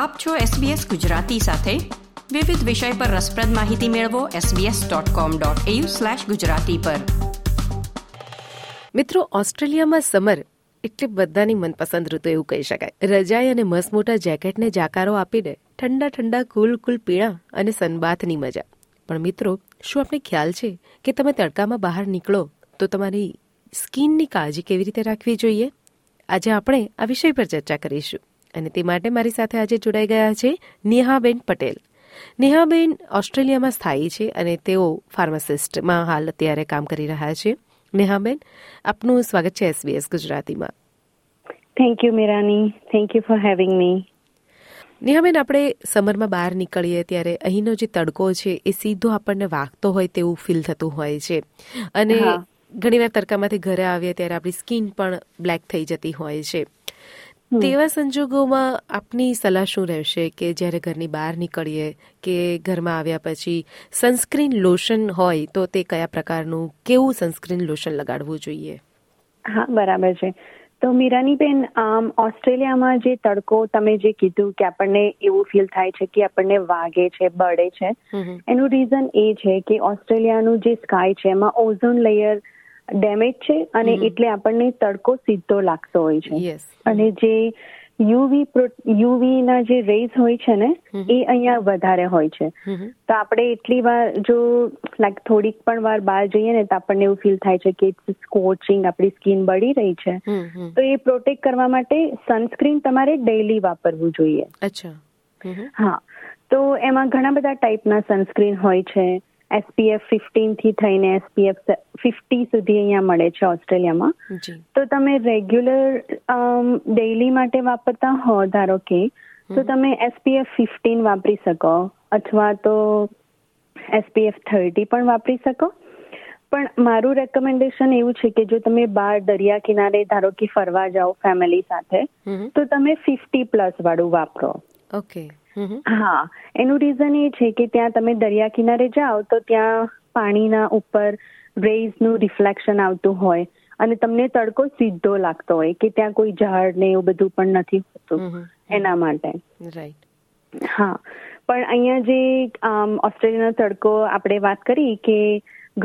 આપ છો SBS ગુજરાતી સાથે. વિવિધ વિષય પર રસપ્રદ માહિતી મેળવો sbs.com.au/gujarati પર. મિત્રો, ઓસ્ટ્રેલિયામાં સમર એટલે બધાની મનપસંદ ઋતુ એવું કહી શકાય. રજાઈ અને મસ્ત મોટા જેકેટને જાકારો આપીને ઠંડા ઠંડા કુલ પીણા અને સનબાથની મજા. પણ મિત્રો, શું આપણે ખ્યાલ છે કે તમે તડકામાં બહાર નીકળો તો તમારી સ્કિનની કાળજી કેવી રીતે રાખવી જોઈએ? આજે આપણે આ વિષય પર ચર્ચા કરીશું અને તે માટે મારી સાથે આજે જોડાઈ ગયા છે નિહાબેન પટેલ. નિહાબેન ઓસ્ટ્રેલિયામાં સ્થાયી છે અને તેઓ ફાર્માસિસ્ટમાં હાલ અત્યારે કામ કરી રહ્યા છે. નિહાબેન, આપનું સ્વાગત છે SBS ગુજરાતીમાં. Thank you Mirani, thank you for having me. નિહાબેન, આપણે સમરમાં બહાર નીકળીએ ત્યારે અહીંનો જે તડકો છે એ સીધો આપણને વાગતો હોય તેવું ફીલ થતું હોય છે અને ઘણીવાર તડકામાંથી ઘરે આવીએ ત્યારે આપણી સ્કિન પણ બ્લેક થઈ જતી હોય છે. તેવા સંજોગોમાં આપની સલાહ શું રહેશે કે જ્યારે ઘરની બહાર નીકળીએ કે ઘરમાં આવ્યા પછી સનસ્ક્રીન લોશન હોય તો તે કયા પ્રકારનું, કેવું સનસ્ક્રીન લોશન લગાડવું જોઈએ? હા, બરાબર છે. તો મીરાનીબેન, ઓસ્ટ્રેલિયામાં જે તડકો તમે જે કીધું કે આપણને એવું ફીલ થાય છે કે આપણને વાગે છે, બળે છે, એનું રીઝન એ છે કે ઓસ્ટ્રેલિયાનું જે સ્કાય છે એમાં ઓઝોન લેયર ડેમેજ છે અને એટલે આપણને તડકો સીધો લાગતો હોય છે. અને જે યુવી ના જે રેઝ હોય છે ને એ અહીંયા વધારે હોય છે. તો આપણે એટલી વાર જો લાઈક થોડીક પણ વાર બહાર જઈએ ને તો આપણને એવું ફીલ થાય છે કે ઇટ્સ સ્કોર્ચિંગ, આપણી સ્કિન બળી રહી છે. તો એ પ્રોટેક્ટ કરવા માટે સનસ્ક્રીન તમારે ડેઈલી વાપરવું જોઈએ. અચ્છા, હા. તો એમાં ઘણા બધા ટાઈપના સનસ્ક્રીન હોય છે. SPF 15 થી થઈને SPF 50 સુધી અહીંયા મળે છે ઓસ્ટ્રેલિયામાં. તો તમે રેગ્યુલર ડેઈલી માટે વાપરતા હો, ધારો કે, તો તમે SPF 15 વાપરી શકો અથવા તો SPF 30 પણ વાપરી શકો. પણ મારું રેકમેન્ડેશન એવું છે કે જો તમે બહાર દરિયા કિનારે, ધારો કે, ફરવા જાઓ ફેમિલી સાથે, તો તમે 50+ વાળું વાપરો. ઓકે, હા. એનું રીઝન એ છે કે ત્યાં તમે દરિયા કિનારે જાઓ તો ત્યાં પાણીના ઉપર રેઝનું રિફ્લેક્શન આવતું હોય અને તમને તડકો સીધો લાગતો હોય કે ત્યાં કોઈ ઝાડ ને એવું બધું પણ નથી હોતું એના માટે. રાઈટ, હા. પણ અહીંયા જે ઓસ્ટ્રેલિયાનો તડકો આપણે વાત કરી કે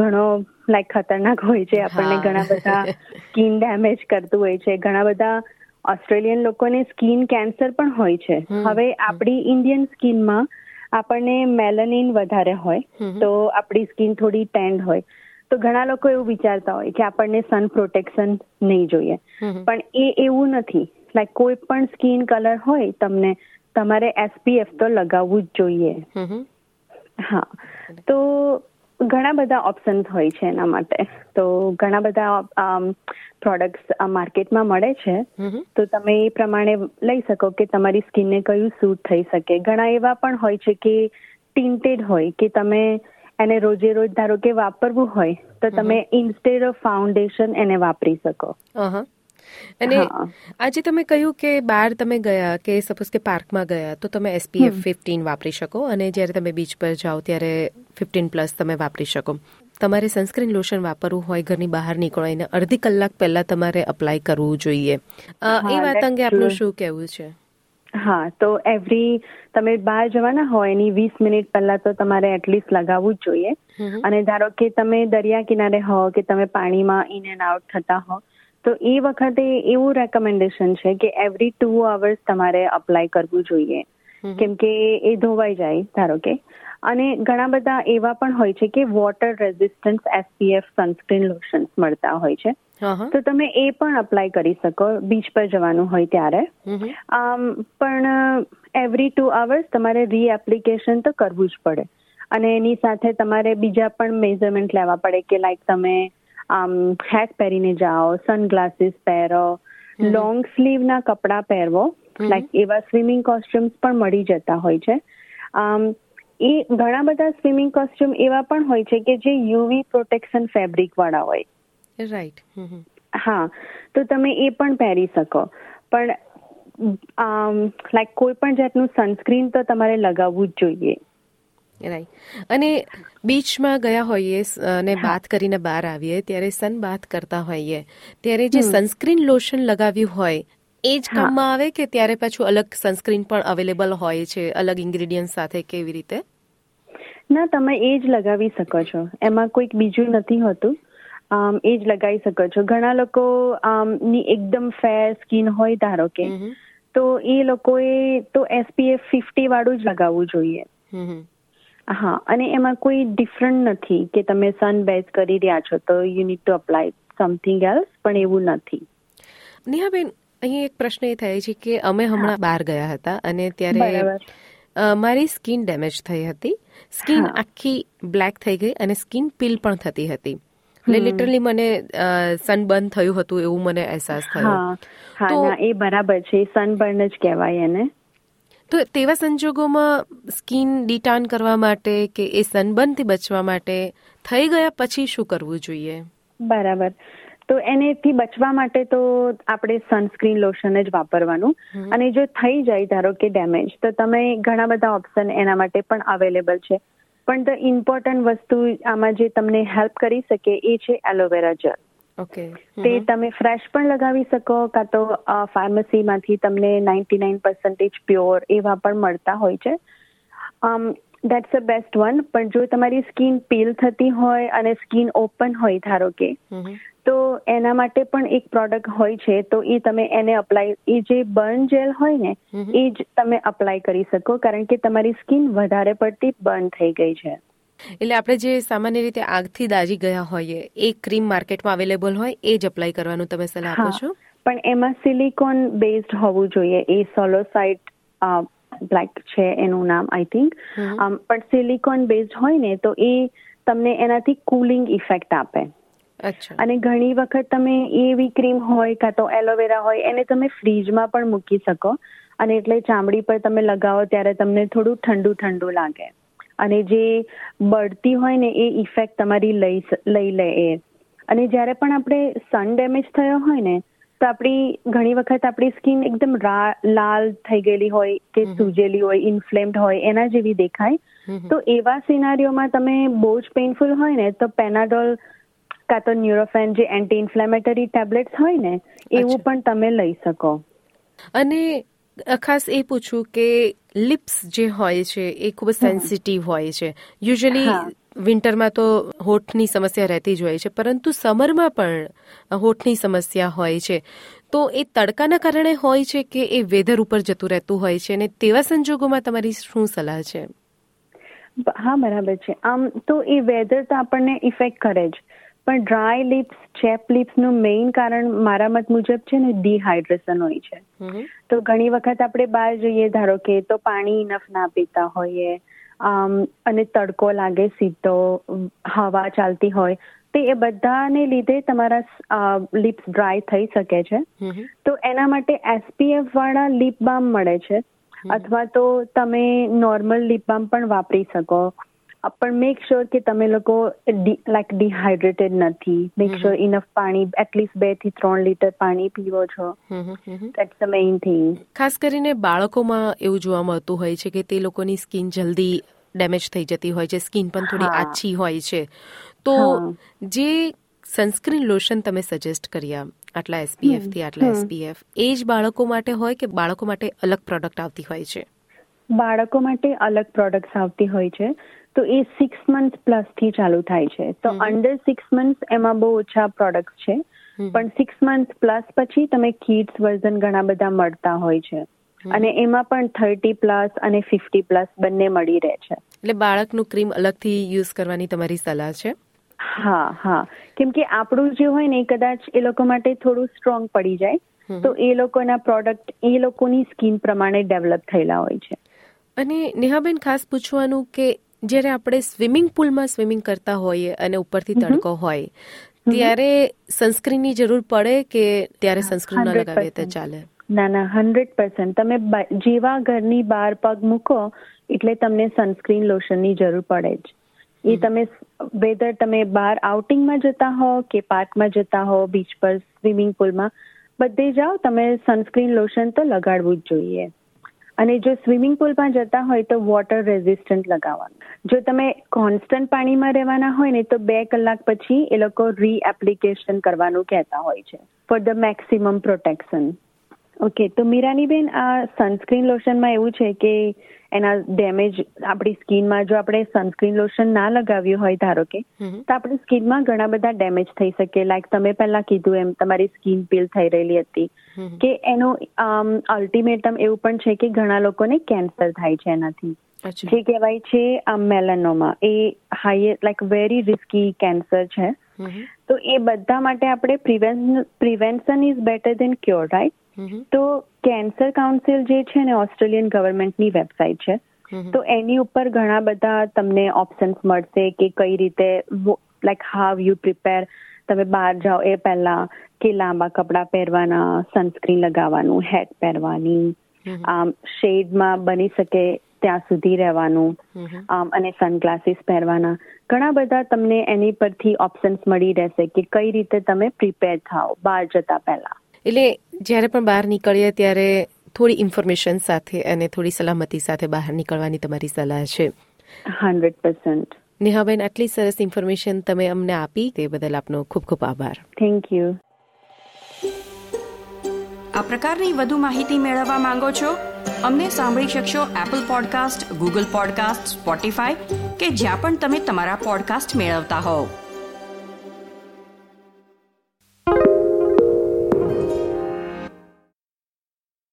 ઘણો લાઈક ખતરનાક હોય છે, આપણને ઘણા બધા સ્કિન ડેમેજ કરતું હોય છે. ઘણા બધા ઓસ્ટ્રેલિયન લોકોને સ્કિન કેન્સર પણ હોય છે. હવે આપણી ઇન્ડિયન સ્કિનમાં આપણને મેલેનિન વધારે હોય તો આપણી સ્કિન થોડી ટેન્ડ હોય, તો ઘણા લોકો એવું વિચારતા હોય કે આપણને સન પ્રોટેક્શન નહીં જોઈએ. પણ એ એવું નથી. લાઈક કોઈ પણ સ્કિન કલર હોય તમને, તમારે SPF તો લગાવવું જ જોઈએ. હા, તો ઘણા બધા ઓપ્શન્સ હોય છે એના માટે. તો ઘણા બધા પ્રોડક્ટ્સ માર્કેટમાં મળે છે, તો તમે એ પ્રમાણે લઈ શકો કે તમારી સ્કિનને કયું સૂટ થઈ શકે. ઘણા એવા પણ હોય છે કે ટિન્ટેડ હોય કે તમે એને રોજે રોજ, ધારો કે, વાપરવું હોય તો તમે ઇન્સ્ટેડ ઓફ ફાઉન્ડેશન એને વાપરી શકો. અને આજે તમે કહ્યું કે બહાર તમે ગયા કે સપોઝ કે પાર્કમાં ગયા તો તમે SPF 15 વાપરી શકો અને જ્યારે તમે બીચ પર જાઓ ત્યારે 15+ તમે વાપરી શકો. તમારે સનસ્ક્રીન લોશન વાપરવું હોય, ઘરની બહાર નીકળો, એને અડધી કલાક પહેલા તમારે અપ્લાય કરવું જોઈએ. એ વાત અંગે આપનું શું કહેવું છે? હા, તો તમે બહાર જવાના હોય એની 20 મિનિટ પહેલા તો તમારે એટલીસ્ટ લગાવવું જ જોઈએ. અને ધારો કે તમે દરિયા કિનારે હો કે તમે પાણીમાં ઇન એન્ડ આઉટ થતા હો, તો એ વખતે એવું રેકમેન્ડેશન છે કે એવરી 2 hours તમારે અપ્લાય કરવું જોઈએ, કેમ કે એ ધોવાઈ જાય, ધારો કે. અને ઘણા બધા એવા પણ હોય છે કે water resistance SPF sunscreen lotions મળતા હોય છે, તો તમે એ પણ અપ્લાય કરી શકો બીચ પર જવાનું હોય ત્યારે. પણ એવરી 2 hours તમારે રીએપ્લિકેશન તો કરવું જ પડે અને એની સાથે તમારે બીજા પણ મેઝરમેન્ટ લેવા પડે કે લાઈક તમે હેટ પહેરીને જાઓ, સનગ્લાસીસ પહેરો, લોંગ સ્લીવના કપડાં પહેરવો, લાઈક એવા સ્વિમિંગ કોસ્ટ્યુમ્સ પણ મળી જતા હોય છે. એ ઘણા બધા સ્વિમિંગ કોસ્ટ્યુમ એવા પણ હોય છે કે જે યુવી પ્રોટેક્શન ફેબ્રિક વાળા હોય. રાઈટ, હા. તો તમે એ પણ પહેરી શકો. પણ લાઈક કોઈ પણ જાતનું સનસ્ક્રીન તો તમારે લગાવવું જ જોઈએ. રાઈટ. અને બીચમાં ગયા હોઈએ અને બાથ કરીને બહાર આવીએ ત્યારે સન બાથ કરતા હોઈએ ત્યારે જે સનસ્ક્રીન લોશન લગાવ્યું હોય એ જ કામમાં આવે કે ત્યારે પાછું અલગ સનસ્ક્રીન પણ અવેલેબલ હોય છે અલગ ઇન્ગ્રેડિયન્ટ સાથે કેવી રીતે? ના, તમે એ જ લગાવી શકો છો, એમાં કોઈક બીજું નથી હોતું, એ જ લગાવી શકો છો. ઘણા લોકો ની એકદમ ફેર સ્કિન હોય ધારો કે, તો એ લોકોએ તો SPF 50 વાળું જ લગાવવું જોઈએ. હા, અને એમાં કોઈ ડિફરન્ટ નથી કે તમે સન બેઝ કરી રહ્યા છો તો you need to apply something else, પણ એવું નથી. નેહાબેન, અહીં એક પ્રશ્ન એ થાય છે કે અમે હમણાં બહાર ગયા હતા અને ત્યારે મારી સ્કિન ડેમેજ થઈ હતી, સ્કિન આખી બ્લેક થઈ ગઈ અને સ્કિન પીલ પણ થતી હતી. લિટરલી મને સનબર્ન થયું હતું એવું મને અહેસાસ થયો. તો એ બરાબર છે, સનબર્ન જ કહેવાય એને. તો તેવા સંજોગોમાં સ્કિન ડિટાન કરવા માટે કે એ સનબર્નથી બચવા માટે થઈ ગયા પછી શું કરવું જોઈએ? બરાબર, તો એનેથી બચવા માટે તો આપણે સનસ્ક્રીન લોશન જ વાપરવાનું. અને જો થઈ જાય ધારો કે ડેમેજ, તો તમે ઘણા બધા ઓપ્શન એના માટે પણ અવેલેબલ છે. પણ ધ ઇમ્પોર્ટન્ટ વસ્તુ આમાં જે તમને હેલ્પ કરી શકે એ છે એલોવેરા જેલ. ઓકે, તે તમે ફ્રેશ પણ લગાવી શકો, કાં તો ફાર્મસીમાંથી તમને 99% પ્યોર એવા પણ મળતા હોય છે. That's a best one. પણ જો તમારી સ્કિન પીલ થતી હોય અને સ્કિન ઓપન હોય ધારો કે, તો એના માટે પણ એક પ્રોડક્ટ હોય છે, તો એ તમે એને અપ્લાય, એ જે બર્ન જેલ હોય ને એ જ તમે અપ્લાય કરી શકો, કારણ કે તમારી સ્કિન વધારે પડતી બર્ન થઈ ગઈ છે. એટલે આપણે જે સામાન્ય રીતે આગથી દાજી ગયા હોઈએ એ ક્રીમ માર્કેટમાં અવેલેબલ હોય એ જ અપ્લાય કરવાનું તમે સલાહ આપો છો? પણ એમાં સિલિકોન બેઝડ હોવું જોઈએ, એ સોલોસાઇટ બ્લેક છે એનું નામ આઈ થિંક. પણ સિલિકોન બેઝડ હોય ને તો એ તમને એનાથી કુલિંગ ઇફેક્ટ આપે. અને ઘણી વખત તમે એવી ક્રીમ હોય કાં તો એલોવેરા હોય એને તમે ફ્રીજમાં પણ મૂકી શકો, અને એટલે ચામડી પર તમે લગાવો ત્યારે તમને થોડું ઠંડુ ઠંડુ લાગે, અને જે બળતી હોય ને એ ઇફેક્ટ તમારી લઈ લે એ. અને જ્યારે પણ આપણે સન ડેમેજ થયો હોય ને તો આપણી ઘણી વખત આપણી સ્કિન એકદમ લાલ થઈ ગયેલી હોય કે સૂજેલી હોય, ઇન્ફ્લેમ્ડ હોય, એના જેવી દેખાય. તો એવા સિનારીઓમાં તમે બહુ જ પેઇનફુલ હોય ને તો પેનાડોલ કાં તો ન્યુરોફેન જે એન્ટી ઇન્ફ્લેમેટરી ટેબ્લેટ્સ હોય ને એવું પણ તમે લઈ શકો. અને ખાસ એ પૂછું કે લિપ્સ જે હોય છે એ ખૂબ જ સેન્સિટિવ હોય છે. યુઝ્યુઅલી વિન્ટરમાં તો હોઠની સમસ્યા રહેતી જ હોય છે, પરંતુ સમરમાં પણ હોઠની સમસ્યા હોય છે. તો એ તડકાના કારણે હોય છે કે એ વેધર ઉપર જતું રહેતું હોય છે, અને તેવા સંજોગોમાં તમારી શું સલાહ છે? હા, બરાબર છે. આમ તો એ વેધર તો આપણને ઇફેક્ટ કરે જ, પણ ડ્રાય લિપ્સ, ચેપ લિપ્સનું મેઇન કારણ મારા મત મુજબ છે ને ડિહાઇડ્રેશન હોય છે. તો ઘણી વખત આપણે બહાર જઈએ ધારો કે, તો પાણી ઇનફ ના પીતા હોઈએ, અને તડકો લાગે સીધો, હવા ચાલતી હોય, તો એ બધાને લીધે તમારા લિપ્સ ડ્રાય થઈ શકે છે. તો એના માટે SPF વાળા લિપ બામ મળે છે, અથવા તો તમે નોર્મલ લિપ બામ પણ વાપરી શકો. પણ મેક શ્યોર કે તમે લોકો લાઈક ડિહાઇડ્રેટેડ નથી, મેક શ્યોર ઇનફ પાણી, એટલીસ્ટ 2 થી 3 લીટર પાણી પીવો છો. That's the main thing. ખાસ કરીને બાળકોમાં એવું જોવા મળતું હોય છે કે તે લોકોની સ્કિન જલ્દી ડેમેજ થઈ જતી હોય છે, સ્કિન પણ થોડી આછી હોય છે. તો જે સનસ્ક્રીન લોશન તમે સજેસ્ટ કર્યા આટલા SPF થી આટલા SPF, એ જ બાળકો માટે હોય કે બાળકો માટે અલગ પ્રોડક્ટ આવતી હોય છે? બાળકો માટે અલગ પ્રોડક્ટ આવતી હોય છે, તો એ 6 મન્થ પ્લસથી ચાલુ થાય છે. તો અંડર 6 મન્થ એમાં બહુ ઓછા પ્રોડક્ટ છે, પણ 6 મન્થ પ્લસ પછી તમે કિડ્સ વર્ઝન ઘણા બધા મળતા હોય છે, અને એમાં પણ 30+ અને 50+ બંને મળી રહે છે. એટલે બાળકનું ક્રીમ અલગથી યુઝ કરવાની તમારી સલાહ છે? હા હા, કેમ કે આપણું જે હોય ને એ કદાચ એ લોકો માટે થોડું સ્ટ્રોંગ પડી જાય, તો એ લોકોના પ્રોડક્ટ એ લોકોની સ્કિન પ્રમાણે ડેવલપ થયેલા હોય છે. અને નેહાબેન, ખાસ પૂછવાનું કે જ્યારે આપણે સ્વિમિંગ પુલમાં સ્વિમિંગ કરતા હોઈએ અને ઉપરથી તડકો હોય ત્યારે સનસ્ક્રીનની જરૂર પડે કે ત્યારે સનસ્ક્રીન ન લગાવીએ તો ચાલે? ના ના, 100%. તમે જેવા ઘરની બહાર પગ મૂકો એટલે તમને સનસ્ક્રીન લોશનની જરૂર પડે જ. એ તમે વેધર તમે બહાર આઉટિંગમાં જતા હો કે પાર્કમાં જતા હો, બીચ પર, સ્વિમિંગ પુલમાં, બધે જાઓ તમે સનસ્ક્રીન લોશન તો લગાડવું જ જોઈએ. અને જો સ્વિમિંગ પુલમાં જતા હોય તો વોટર રેઝિસ્ટન્ટ લગાવવાનું. જો તમે કોન્સ્ટન્ટ પાણીમાં રહેવાના હોય ને તો 2 કલાક પછી એ લોકો રીએપ્લિકેશન કરવાનું કહેતા હોય છે for the maximum protection. Okay, તો મીરાનીબેન, આ સનસ્ક્રીન લોશનમાં એવું છે કે એના ડેમેજ આપણી સ્કિનમાં, જો આપણે સનસ્ક્રીન લોશન ના લગાવ્યું હોય ધારો કે, તો આપણી સ્કિનમાં ઘણા બધા ડેમેજ થઈ શકે. લાઈક તમે પહેલા કીધું એમ તમારી સ્કિન પીલ થઈ રહેલી હતી, કે એનો અલ્ટિમેટમ એવું પણ છે કે ઘણા લોકોને કેન્સર થાય છે એનાથી, જે કહેવાય છે મેલાનોમા. એ highest like very risky cancer છે. તો એ બધા માટે આપણે prevention is better than cure, right? તો કેન્સર કાઉન્સિલ જે છે ને ઓસ્ટ્રેલિયન ગવર્મેન્ટની વેબસાઇટ છે, તો એની ઉપર ઘણા બધા તમને ઓપ્શન્સ મળશે કે કઈ રીતે, લાઈક હાવ યુ પ્રિપેર, તમે બહાર જાઓ એ પહેલા કે લાંબા કપડાં પહેરવાના, સનસ્ક્રીન લગાવવાનું, હેટ પહેરવાની, શેડમાં બની શકે ત્યાં સુધી રહેવાનું, અને સનગ્લાસીસ પહેરવાના. ઘણા બધા તમને એની પરથી ઓપ્શન્સ મળી રહેશે કે કઈ રીતે તમે પ્રિપેર થાઓ બહાર જતા પહેલા. એટલે જ્યારે પણ બહાર નીકળીએ ત્યારે થોડી ઇન્ફોર્મેશન સાથે અને થોડી સલામતી સાથે બહાર નીકળવાની તમારી સલાહ છે. 100%. નેહાબેન, આટલી સરસ ઇન્ફોર્મેશન તમે અમને આપી તે બદલ આપનો ખૂબ ખૂબ આભાર. Thank you. આ પ્રકારની વધુ માહિતી મેળવવા માંગો છો? અમને સાંભળી શકશો Apple podcast, Google podcast, Spotify કે જ્યાં પણ તમે તમારા પોડકાસ્ટ મેળવતા હોવ.